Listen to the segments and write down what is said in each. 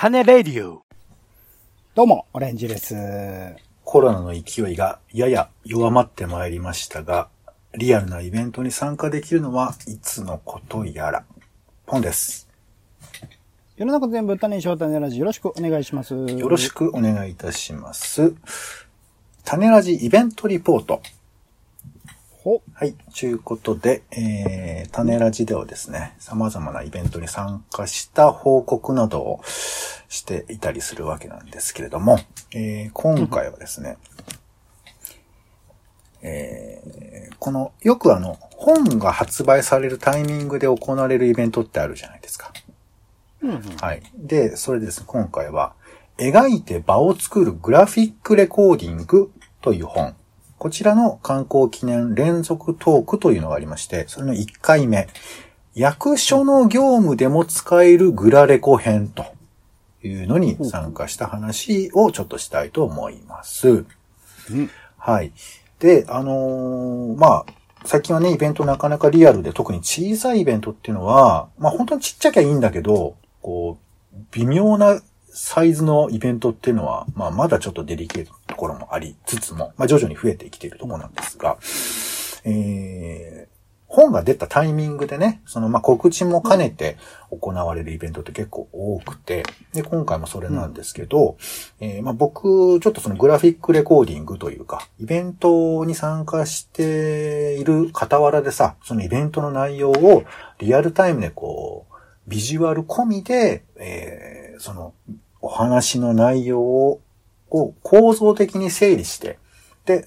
種レディオ。どうも、オレンジです。コロナの勢いがやや弱まってまいりましたが、リアルなイベントに参加できるのはいつのことやら。ポンです。世の中全部種にしよう種ラジ、よろしくお願いします。よろしくお願いいたします。種ラジイベントリポート。はい。ということで、種ラジではですね、様々なイベントに参加した報告などをしていたりするわけなんですけれども、今回はですね、この、よく本が発売されるタイミングで行われるイベントってあるじゃないですか。はい。で、それでですね、今回は、描いて場を作るグラフィックレコーディングという本。こちらの観光記念連続トークというのがありまして、それの1回目、役所の業務でも使えるグラレコ編というのに参加した話をちょっとしたいと思います。はい。で、まあ、最近はね、イベントなかなかリアルで、特に小さいイベントっていうのは、まあ本当にちっちゃきゃいいんだけど、こう、微妙なサイズのイベントっていうのは、まあまだちょっとデリケートなところもありつつも、まあ徐々に増えてきているところなんですが、本が出たタイミングでね、そのまあ告知も兼ねて行われるイベントって結構多くて、で、今回もそれなんですけど、まあ僕、ちょっとそのグラフィックレコーディングというか、イベントに参加している傍らでさ、そのイベントの内容をリアルタイムでこう、ビジュアル込みで、そのお話の内容を構造的に整理して、で、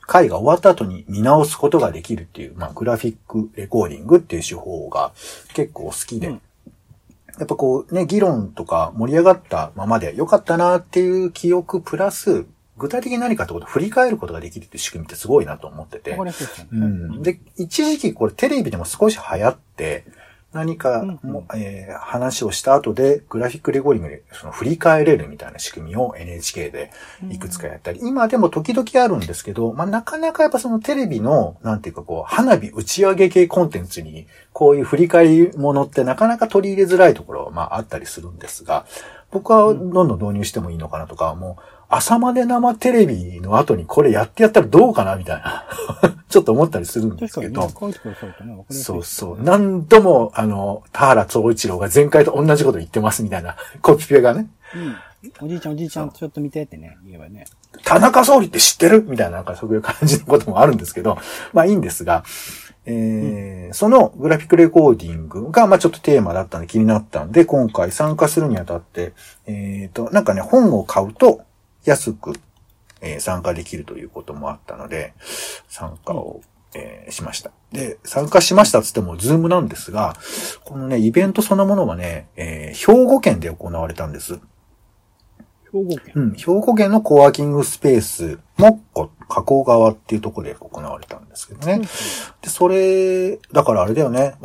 回が終わった後に見直すことができるっていう、まあ、グラフィックレコーディングっていう手法が結構好きで、やっぱこうね、議論とか盛り上がったままで良かったなっていう記憶プラス、具体的に何かってことを振り返ることができるっていう仕組みってすごいなと思ってて。で、一時期これテレビでも少し流行って、何かも、話をした後でグラフィックレコーディングでその振り返れるみたいな仕組みを NHK でいくつかやったり、今でも時々あるんですけど、まあ、なかなかやっぱそのテレビのなんていうかこう花火打ち上げ系コンテンツにこういう振り返りものってなかなか取り入れづらいところはまああったりするんですが、僕はどんどん導入してもいいのかなとか、もう朝まで生テレビの後にこれやってやったらどうかなみたいなちょっと思ったりするんですけど、そうそう、何度も田原総一郎が前回と同じこと言ってますみたいなコピペがね、おじいちゃんちょっと見てってね言えばね、田中総理って知ってるみたいな、なんかそういう感じのこともあるんですけど、まあいいんですが、そのグラフィックレコーディングが、まあ、ちょっとテーマだったんで気になったんで、今回参加するにあたって、なんかね、本を買うと安く、参加できるということもあったので、参加を、しました。で、参加しましたっつっても、ズームなんですが、このね、イベントそのものがね、兵庫県で行われたんです。兵庫県のコワーキングスペース、もっこ、加工川っていうところで行われたんですけどね。で、それ、だからあれだよね。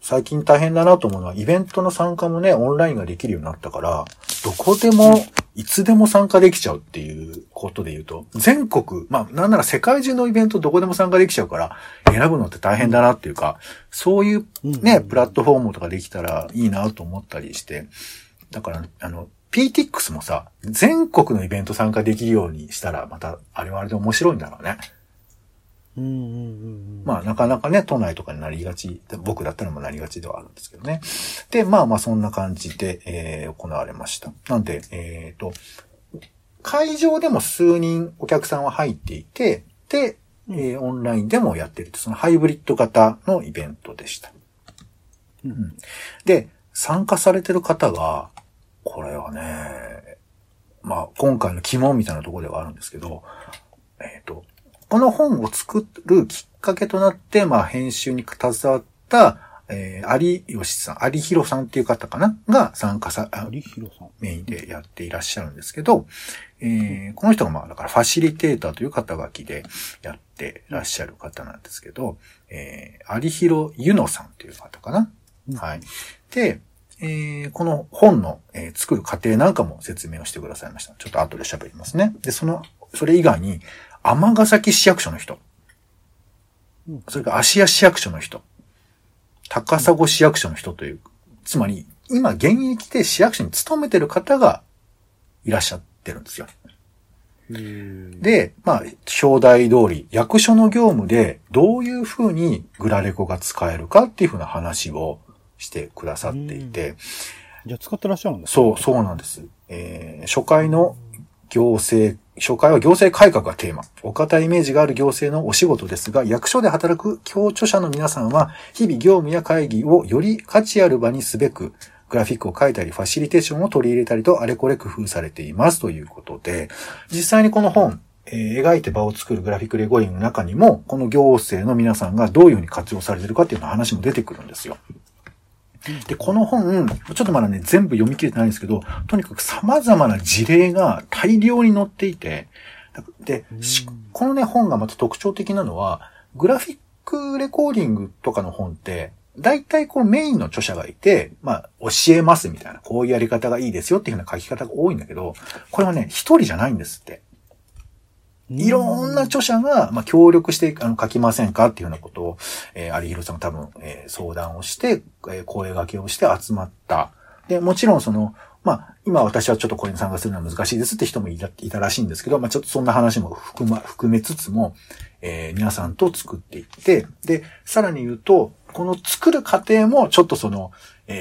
最近大変だなと思うのは、イベントの参加もね、オンラインができるようになったから、どこでも、いつでも参加できちゃうっていうことで言うと、全国、まあ、なんなら世界中のイベントどこでも参加できちゃうから、選ぶのって大変だなっていうか、そういうね、プラットフォームとかできたらいいなと思ったりして、だから、PTX もさ、全国のイベント参加できるようにしたら、また、あれはあれで面白いんだろうね。まあ、なかなかね、都内とかになりがち、僕だったらもなりがちではあるんですけどね。で、まあまあ、そんな感じで、行われました。なんで、会場でも数人お客さんは入っていて、で、オンラインでもやってる、そのハイブリッド型のイベントでした。で、参加されてる方が、これはね、まあ、今回の肝みたいなところではあるんですけど、この本を作るきっかけとなって、まあ、編集に携わった、有弘さんっていう方かなが参加さ、メインでやっていらっしゃるんですけど、この人がまあ、だからファシリテーターという肩書きでやってらっしゃる方なんですけど、有弘ゆのさんっていう方かな、はい。で、この本の、作る過程なんかも説明をしてくださいました。ちょっと後で喋りますね。で、それ以外に、尼崎市役所の人。それから芦屋市役所の人。高砂市役所の人という、つまり、今現役で市役所に勤めてる方がいらっしゃってるんですよ。で、まあ、表題通り、役所の業務でどういうふうにグラレコが使えるかっていうふうな話をしてくださっていて。じゃあ使ってらっしゃるんですか？そうなんです。初回は行政改革がテーマ。お堅いイメージがある行政のお仕事ですが、役所で働く共著者の皆さんは、日々業務や会議をより価値ある場にすべく、グラフィックを書いたり、ファシリテーションを取り入れたりと、あれこれ工夫されていますということで、実際にこの本、描いて場を作るグラフィックレコーディングの中にも、この行政の皆さんがどういうふうに活用されているかっていう話も出てくるんですよ。で、この本、ちょっとまだね、全部読み切れてないんですけど、とにかく様々な事例が大量に載っていて、で、このね、本がまた特徴的なのは、グラフィックレコーディングとかの本って、大体こうメインの著者がいて、まあ教えますみたいな、こういうやり方がいいですよっていうような書き方が多いんだけど、これはね、一人じゃないんですって。いろんな著者が、まあ協力して書きませんかっていうようなことを、有弘さんが多分、相談をして、声掛けをして集まった。で、もちろんその、まあ今私はちょっとこれに参加するのは難しいですって人もいたらしいんですけど、まあちょっとそんな話も含めつつも、皆さんと作っていって、で、さらに言うと、この作る過程もちょっとその、グ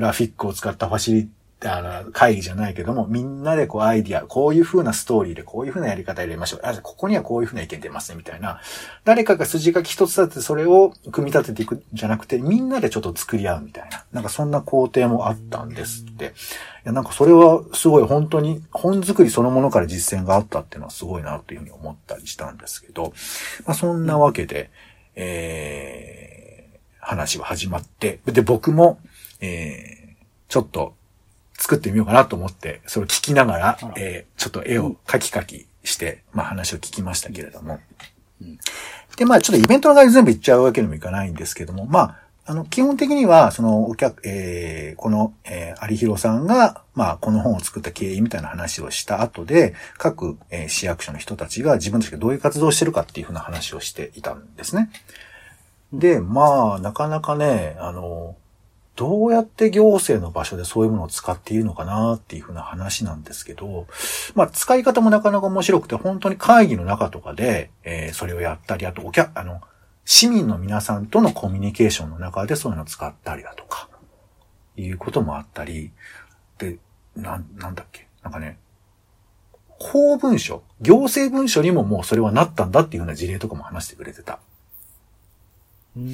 ラフィックを使ったファシリ会議じゃないけども、みんなでこうアイディア、こういう風なストーリーでこういう風なやり方入れましょう。あ、ここにはこういう風な意見出ますね、みたいな。誰かが筋書き一つ立ててそれを組み立てていくんじゃなくて、みんなでちょっと作り合うみたいな。なんかそんな工程もあったんですって。いや、なんかそれはすごい本当に本作りそのものから実践があったっていうのはすごいなというふうに思ったりしたんですけど、まあそんなわけで、話は始まって、で、僕も、ちょっと作ってみようかなと思って、それを聞きながら、ちょっと絵をカキカキして、まあ話を聞きましたけれども。で、まあちょっとイベントの概要全部言っちゃうわけにもいかないんですけども、まあ、基本的には、その、この、有弘さんが、まあ、この本を作った経緯みたいな話をした後で、各、市役所の人たちが自分たちがどういう活動をしてるかっていうふうな話をしていたんですね。で、まあ、なかなかね、どうやって行政の場所でそういうものを使っているのかなっていうふうな話なんですけど、まあ、使い方もなかなか面白くて、本当に会議の中とかで、それをやったり、あと、市民の皆さんとのコミュニケーションの中でそういうのを使ったりだとか、いうこともあったり、で、なんだっけ、なんかね、公文書、行政文書にももうそれはなったんだっていうような事例とかも話してくれてた。その、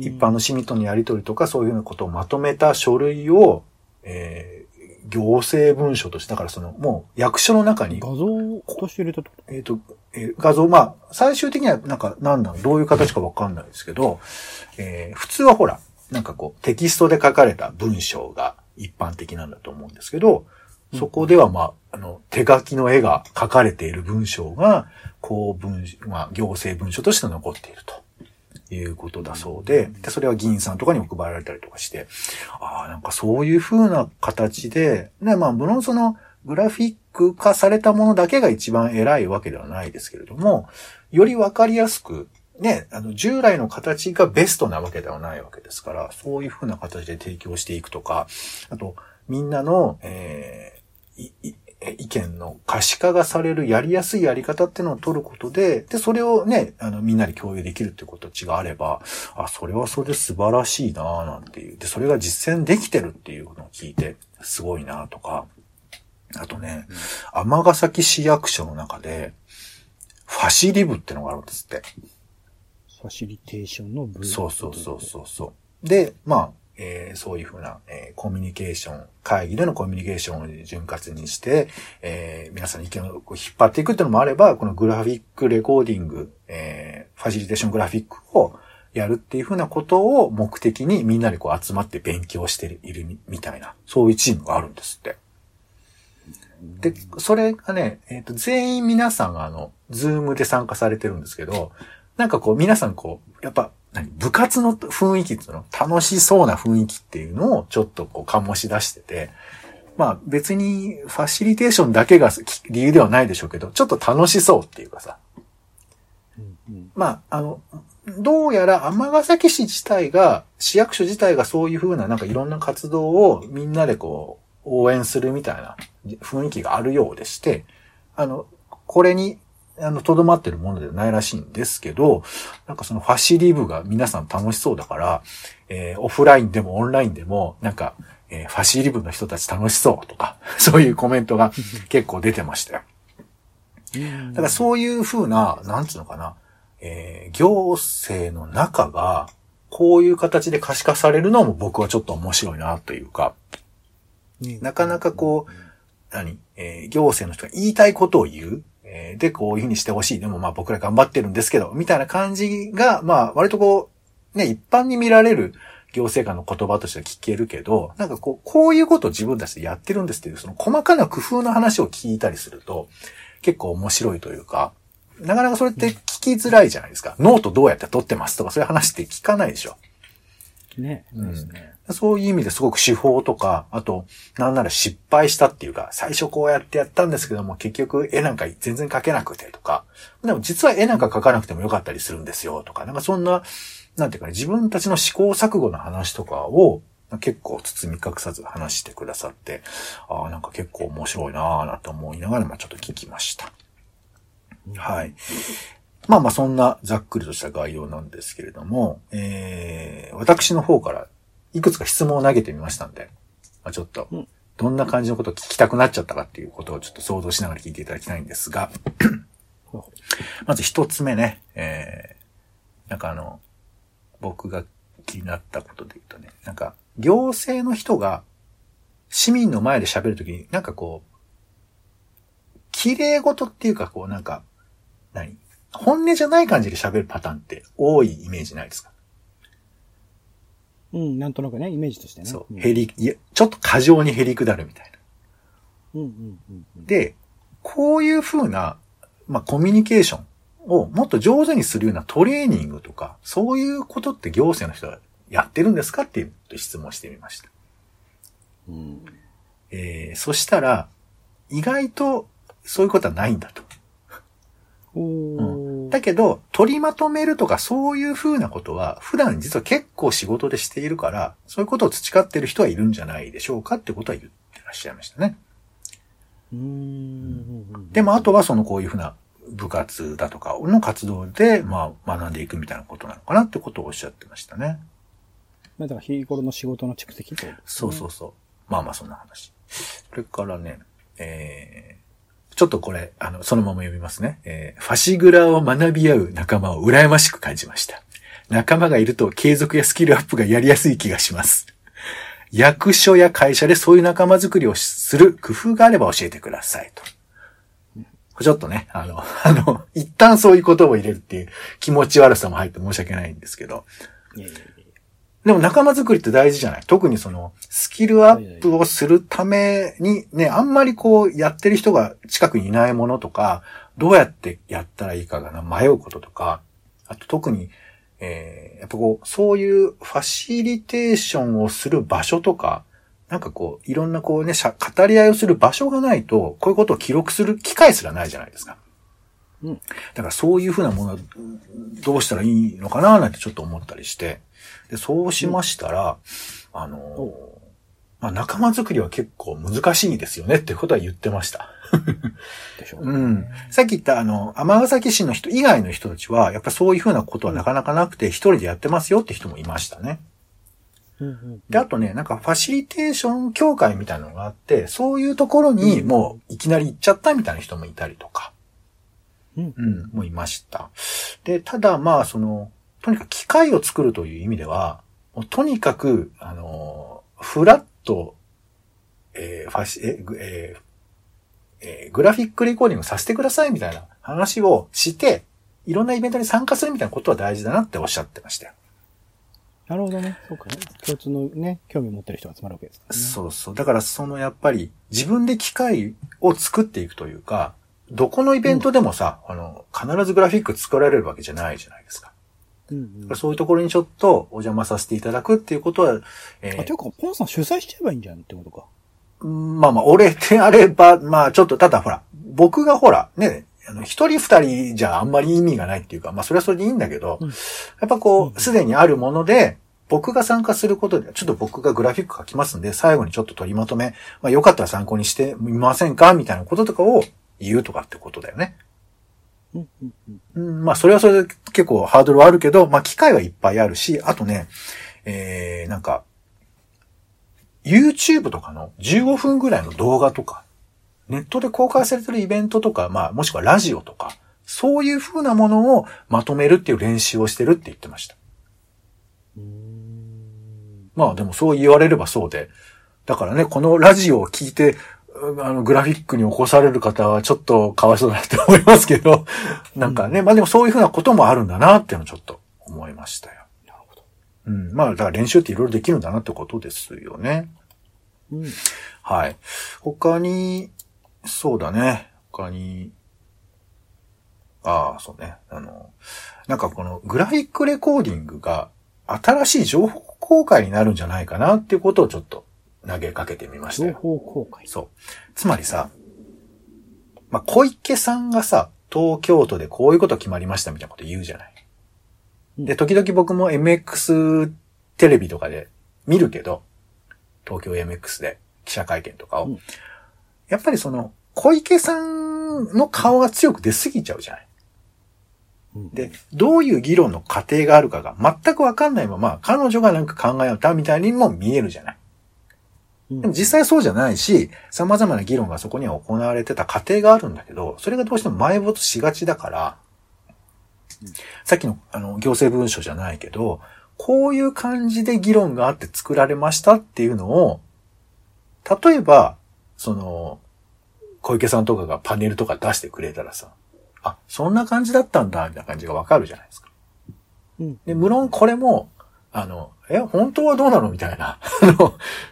一般の市民とのやりとりとかそういうようなことをまとめた書類を、行政文書として、だからその、もう役所の中に。画像をとして入れたと。画像、まあ、最終的にはどういう形かわかんないですけど、普通はほら、テキストで書かれた文章が一般的なんだと思うんですけど、そこではまあ、手書きの絵が書かれている文章が、行政文書として残っていると。いうことだそうで、で、それは議員さんとかにも配られたりとかして、そういう風な形で、ね、まあ、無論その、グラフィック化されたものだけが一番偉いわけではないですけれども、よりわかりやすく、ね、従来の形がベストなわけではないわけですから、そういう風な形で提供していくとか、あと、みんなの、意見の可視化がされるやりやすいやり方っていうのを取ることで、で、それをね、みんなに共有できるっていう形があれば、それはそれで素晴らしいなぁなんていう。で、それが実践できてるっていうのを聞いて、すごいなぁとか。あとね、尼崎市役所の中で、ファシリ部ってのがあるんですって。ファシリテーションの部。そう。で、まあ、そういうふうな、コミュニケーション、会議でのコミュニケーションを潤滑にして、皆さんの意見を引っ張っていくっていうのもあれば、このグラフィックレコーディング、ファシリテーショングラフィックをやるっていうふうなことを目的にみんなでこう集まって勉強しているみたいな、そういうチームがあるんですって。で、それがね、全員皆さんがズームで参加されてるんですけど、皆さんやっぱ、部活の雰囲気っていうの楽しそうな雰囲気っていうのをちょっと醸し出してて、まあ別にファシリテーションだけが理由ではないでしょうけど、ちょっと楽しそうっていうかさ、まあどうやら尼崎市自体が、市役所自体がそういう風ななんかいろんな活動をみんなでこう応援するみたいな雰囲気があるようでして、これに留まってるものではないらしいんですけど、なんかそのファシリ部が皆さん楽しそうだから、オフラインでもオンラインでもなんか、ファシリ部の人たち楽しそうとか、そういうコメントが結構出てましたよ。だからそういう風な、なんつうのかな、行政の中がこういう形で可視化されるのも僕はちょっと面白いなというか、なかなかこう、行政の人が言いたいことを言う。で、こういう風にしてほしい。でもまあ僕ら頑張ってるんですけど、みたいな感じが、まあ割とこう、ね、一般に見られる行政官の言葉としては聞けるけど、なんかこういうことを自分たちでやってるんですっていう、その細かな工夫の話を聞いたりすると、結構面白いというか、なかなかそれって聞きづらいじゃないですか。ノートどうやって取ってますとか、そういう話って聞かないでしょ。ね。うん、そういう意味ですごく手法とか、あと、なんなら失敗したっていうか、最初こうやってやったんですけども、結局絵なんか全然描けなくてとか、でも実は絵なんか描かなくてもよかったりするんですよとか、なんかそんな、なんていうかね、自分たちの試行錯誤の話とかを結構包み隠さず話してくださって、ああ、なんか結構面白いなぁなと思いながら、まぁちょっと聞きました。はい。まあまあそんなざっくりとした概要なんですけれども、私の方からいくつか質問を投げてみましたんで、まあ、ちょっとどんな感じのことを聞きたくなっちゃったかっていうことをちょっと想像しながら聞いていただきたいんですが、まず一つ目ね、なんか僕が気になったことで言うとね、なんか行政の人が市民の前で喋るときになんかこう綺麗事っていうかこうなんか本音じゃない感じで喋るパターンって多いイメージないですか？うん、なんとなくね、イメージとしてね。そう。ちょっと過剰にへりくだるみたいな。うんうんうんうん、で、こういう風な、まあ、コミュニケーションをもっと上手にするようなトレーニングとか、そういうことって行政の人がやってるんですかっていう質問してみました。うん。そしたら、意外とそういうことはないんだと。うん、だけど取りまとめるとかそういう風なことは普段実は結構仕事でしているから、そういうことを培っている人はいるんじゃないでしょうかってことは言ってらっしゃいましたね。でもあとはそのこういう風な部活だとかの活動でまあ学んでいくみたいなことなのかなってことをおっしゃってましたね。まあだから日頃の仕事の蓄積ってことですね。そうそうそう。まあまあそんな話。それからね、ちょっとこれ、そのまま読みますね。ファシグラを学び合う仲間を羨ましく感じました。仲間がいると継続やスキルアップがやりやすい気がします。役所や会社でそういう仲間づくりをする工夫があれば教えてくださいと。ちょっとね、一旦そういうことを入れるっていう気持ち悪さも入って申し訳ないんですけど。でも仲間づくりって大事じゃない？特にそのスキルアップをするためにね、あんまりこうやってる人が近くにいないものとか、どうやってやったらいいかが迷うこととか、あと特に、やっぱこうそういうファシリテーションをする場所とか、なんかこういろんなこうね、語り合いをする場所がないと、こういうことを記録する機会すらないじゃないですか。うん。だからそういうふうなものはどうしたらいいのかななんてちょっと思ったりして。で、そうしましたら、まあ、仲間づくりは結構難しいですよねっていうことは言ってました。でしょうね。うん。さっき言った尼崎市の人以外の人たちは、やっぱそういうふうなことはなかなかなくて、一人でやってますよって人もいましたね。で、あとね、なんかファシリテーション協会みたいなのがあって、そういうところにもういきなり行っちゃったみたいな人もいたりとか。うん、もういました。で、ただまあとにかく機械を作るという意味では、もうとにかくフラット、グラフィックレコーディングさせてくださいみたいな話をして、いろんなイベントに参加するみたいなことは大事だなっておっしゃってましたよ。なるほどね。そうかね。共通のね、興味を持ってる人が集まるわけですからね。そうそう。だからやっぱり自分で機械を作っていくというか。どこのイベントでもさ、必ずグラフィック作られるわけじゃないじゃないですか。そういうところにちょっとお邪魔させていただくっていうことは、ていうか、ポンさん主催しちゃえばいいんじゃんってことか。まあまあ、俺であれば、まあちょっと、ただほら、僕がほら、ね、一人二人じゃあんまり意味がないっていうか、まあそれはそれでいいんだけど、うん、やっぱこう、すでにあるもので、僕が参加することで、ちょっと僕がグラフィック書きますんで、最後にちょっと取りまとめ、まあよかったら参考にしてみませんかみたいなこととかを言うとかってことだよね。うんうん、まあそれはそれで結構ハードルはあるけど、まあ機会はいっぱいあるし、あとね、なんか、YouTube とかの15分ぐらいの動画とか、ネットで公開されてるイベントとか、まあもしくはラジオとか、そういう風なものをまとめるっていう練習をしてるって言ってました。まあでもそう言われればそうで。だからね、このラジオを聞いて、グラフィックに起こされる方はちょっとかわいそうだなって思いますけど、なんかね、まあでもそういう風なこともあるんだなっていうのをちょっと思いましたよ。なるほど。うん、まあだから練習っていろいろできるんだなってことですよね。うん、はい。他に、そうだね。他に、ああ、そうね。なんかこのグラフィックレコーディングが新しい情報公開になるんじゃないかなっていうことをちょっと投げかけてみましたよ。情報公開。そう。つまりさ、まあ、小池さんがさ、東京都でこういうこと決まりましたみたいなこと言うじゃない。で、時々僕も MX テレビとかで見るけど、東京 MX で記者会見とかを。うんやっぱりその、小池さんの顔が強く出すぎちゃうじゃない。で、どういう議論の過程があるかが全くわかんないまま、彼女がなんか考えたみたいにも見えるじゃない。でも実際そうじゃないし、様々な議論がそこには行われてた過程があるんだけど、それがどうしても埋没しがちだから、さっきの行政文書じゃないけど、こういう感じで議論があって作られましたっていうのを、例えば、その、小池さんとかがパネルとか出してくれたらさ、あ、そんな感じだったんだ、みたいな感じがわかるじゃないですか。うん。で、無論これも、本当はどうなのみたいな、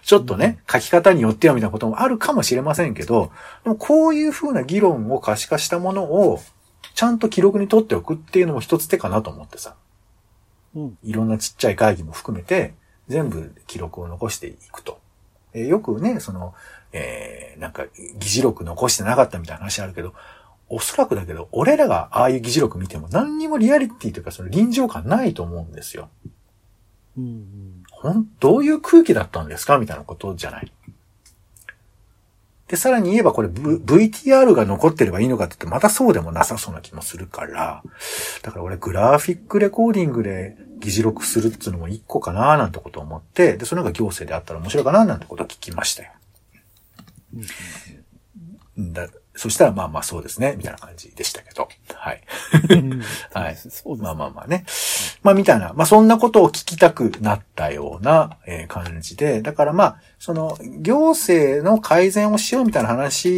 ちょっとね、書き方によってはみたいなこともあるかもしれませんけど、でもこういう風な議論を可視化したものを、ちゃんと記録に取っておくっていうのも一つ手かなと思ってさ、うん。いろんなちっちゃい会議も含めて、全部記録を残していくと。よくね、その、なんか議事録残してなかったみたいな話あるけど、おそらくだけど、俺らがああいう議事録見ても何にもリアリティというかその臨場感ないと思うんですよ。うん、どういう空気だったんですかみたいなことじゃない。で、さらに言えばこれ、VTR が残ってればいいのかって言ってまたそうでもなさそうな気もするから、だから俺グラフィックレコーディングで議事録するっていうのも一個かななんてことを思って、で、それが行政であったら面白いかななんてことを聞きましたよ。そしたらまあまあそうですねみたいな感じでしたけど、はいはいまあまあまあね、まあみたいなまあそんなことを聞きたくなったような感じで、だからまあその行政の改善をしようみたいな話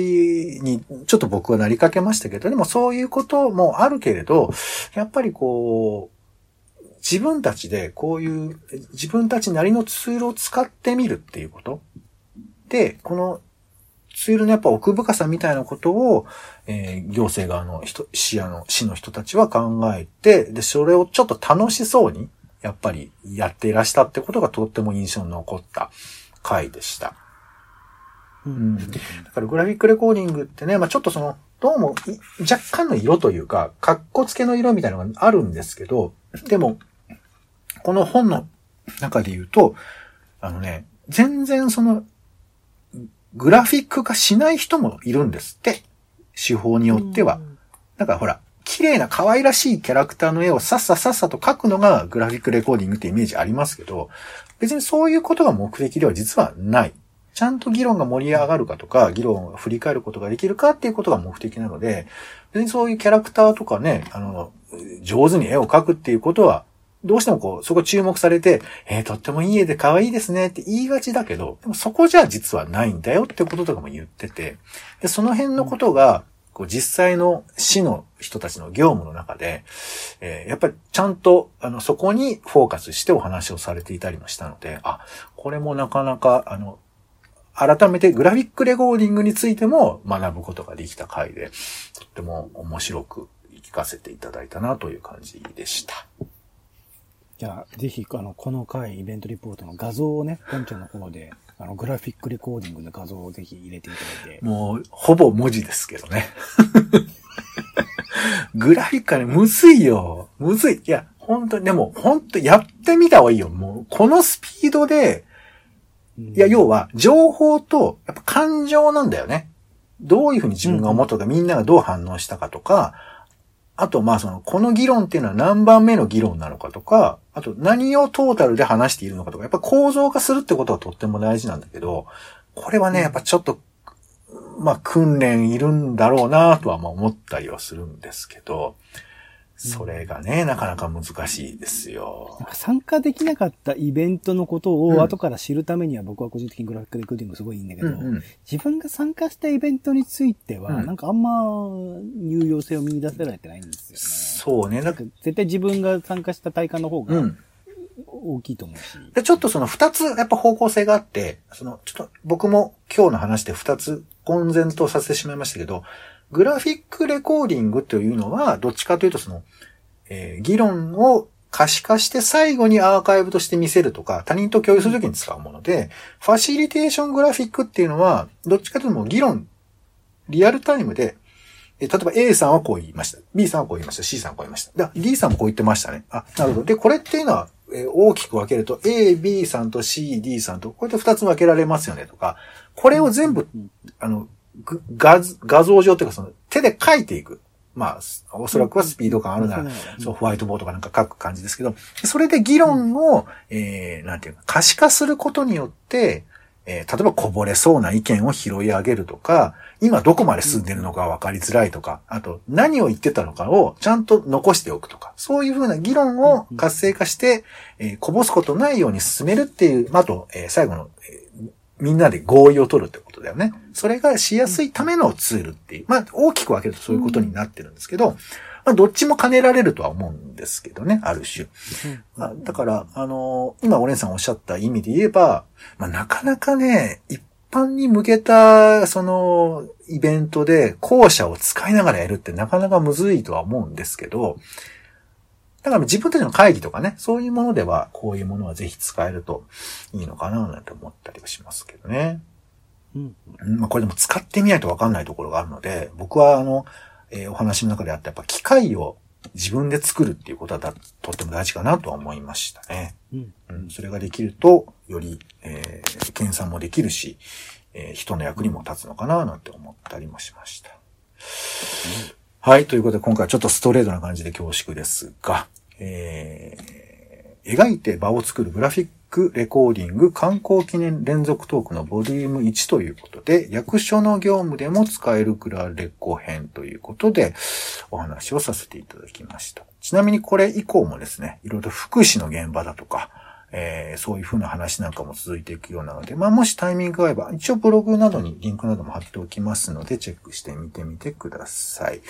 にちょっと僕はなりかけましたけど、でもそういうこともあるけれど、やっぱりこう自分たちでこういう自分たちなりのツールを使ってみるっていうことで、このツールのやっぱ奥深さみたいなことを、行政側の市の人たちは考えて、で、それをちょっと楽しそうに、やっぱりやっていらしたってことがとっても印象に残った回でした。うん。だからグラフィックレコーディングってね、まあちょっとその、どうも若干の色というか、かっこつけの色みたいなのがあるんですけど、でも、この本の中で言うと、全然その、グラフィック化しない人もいるんですって。手法によっては。だからほら、綺麗な可愛らしいキャラクターの絵をさっさと描くのがグラフィックレコーディングってイメージありますけど、別にそういうことが目的では実はない。ちゃんと議論が盛り上がるかとか、議論を振り返ることができるかっていうことが目的なので、別にそういうキャラクターとかね、上手に絵を描くっていうことは、どうしてもこう、そこ注目されて、とってもいい絵で可愛いですねって言いがちだけど、でもそこじゃ実はないんだよってこととかも言ってて、で、その辺のことが、こう、実際の市の人たちの業務の中で、やっぱりちゃんと、そこにフォーカスしてお話をされていたりもしたので、あ、これもなかなか、改めてグラフィックレコーディングについても学ぶことができた回で、とっても面白く聞かせていただいたなという感じでした。じゃあ、ぜひ、この回、イベントリポートの画像をね、本庁の方で、グラフィックレコーディングの画像をぜひ入れていただいて。もう、ほぼ文字ですけどね。グラフィックはね、むずいよ。むずい。いや、本当に、でも、本当やってみた方がいいよ。もう、このスピードで、いや、要は、情報と、やっぱ感情なんだよね。どういうふうに自分が思ったとか、みんながどう反応したかとか、あと、まあ、その、この議論っていうのは何番目の議論なのかとか、あと、何をトータルで話しているのかとか、やっぱ構造化するってことはとっても大事なんだけど、これはね、やっぱちょっと、まあ、訓練いるんだろうなとはまあ思ったりはするんですけど、それがね、なかなか難しいですよ。参加できなかったイベントのことを後から知るためには、僕は個人的にグラフィックレコーディングすごいいいんだけど、自分が参加したイベントについては、なんかあんま有用性を見出せられてないんですよね。そうね。なんか絶対自分が参加した体感の方が大きいと思うし。で、ちょっとその二つやっぱ方向性があって、そのちょっと僕も今日の話で二つ混然とさせてしまいましたけど、グラフィックレコーディングというのは、どっちかというとその、議論を可視化して最後にアーカイブとして見せるとか、他人と共有するときに使うもので、ファシリテーショングラフィックっていうのは、どっちかというともう議論、リアルタイムで、例えば A さんはこう言いました。B さんはこう言いました。C さんはこう言いました。D さんもこう言ってましたね。あ、なるほど。で、これっていうのは、大きく分けると A、B さんと C、D さんと、こうやって2つ分けられますよねとか、これを全部、画像上というかその手で書いていく。まあ、おそらくはスピード感あるなら、そう、ホワイトボードかなんか書く感じですけど、それで議論を、なんていうか、可視化することによって、例えばこぼれそうな意見を拾い上げるとか、今どこまで進んでるのか分かりづらいとか、あと何を言ってたのかをちゃんと残しておくとか、そういうふうな議論を活性化して、こぼすことないように進めるっていう、まあ、あと、最後の、みんなで合意を取るってことだよね。それがしやすいためのツールっていう。まあ、大きく分けるとそういうことになってるんですけど、まあ、どっちも兼ねられるとは思うんですけどね、ある種。まあ、だから、今、オレンさんおっしゃった意味で言えば、まあ、なかなかね、一般に向けた、その、イベントで、校舎を使いながらやるってなかなかむずいとは思うんですけど、だから自分たちの会議とかね、そういうものでは、こういうものはぜひ使えるといいのかな、なんて思ったりはしますけどね。うん。まあ、これでも使ってみないとわかんないところがあるので、僕はお話の中であったやっぱ機械を自分で作るっていうことはとっても大事かなとは思いましたね。うん。うん、それができると、より、研鑽もできるし、人の役にも立つのかな、なんて思ったりもしました。うんはい。ということで、今回はちょっとストレートな感じで恐縮ですが、描いて場を作るグラフィックレコーディング観光記念連続トークのボリューム1ということで、役所の業務でも使えるグラレコ編ということで、お話をさせていただきました。ちなみにこれ以降もですね、いろいろと福祉の現場だとか、そういう風な話なんかも続いていくようなので、まあ、もしタイミングが合えば、一応ブログなどにリンクなども貼っておきますので、チェックしてみてみてください。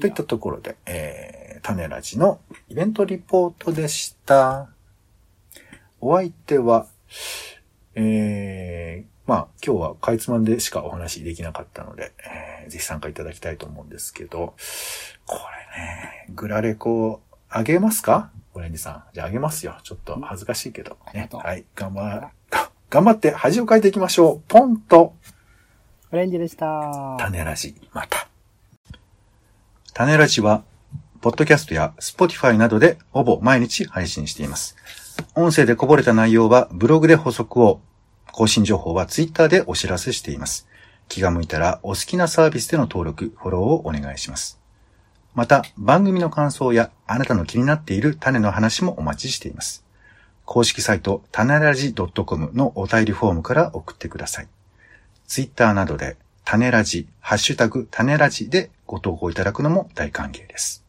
といったところで、種ラジのイベントリポートでした。お相手は、まあ、今日はかいつまんでしかお話できなかったので、ぜひ参加いただきたいと思うんですけど、これね、グラレコあげますか？オレンジさん。じゃああげますよ。ちょっと恥ずかしいけど、ね。はい。頑張って恥をかいていきましょう。ポンと。オレンジでした。種ラジ、また。種ラジは、ポッドキャストや Spotify などでほぼ毎日配信しています。音声でこぼれた内容はブログで補足を、更新情報は Twitter でお知らせしています。気が向いたらお好きなサービスでの登録、フォローをお願いします。また、番組の感想やあなたの気になっている種の話もお待ちしています。公式サイト、種ラジ .com のお便りフォームから送ってください。ツイッターなどで、種ラジ、ハッシュタグ、種ラジでご投稿いただくのも大歓迎です。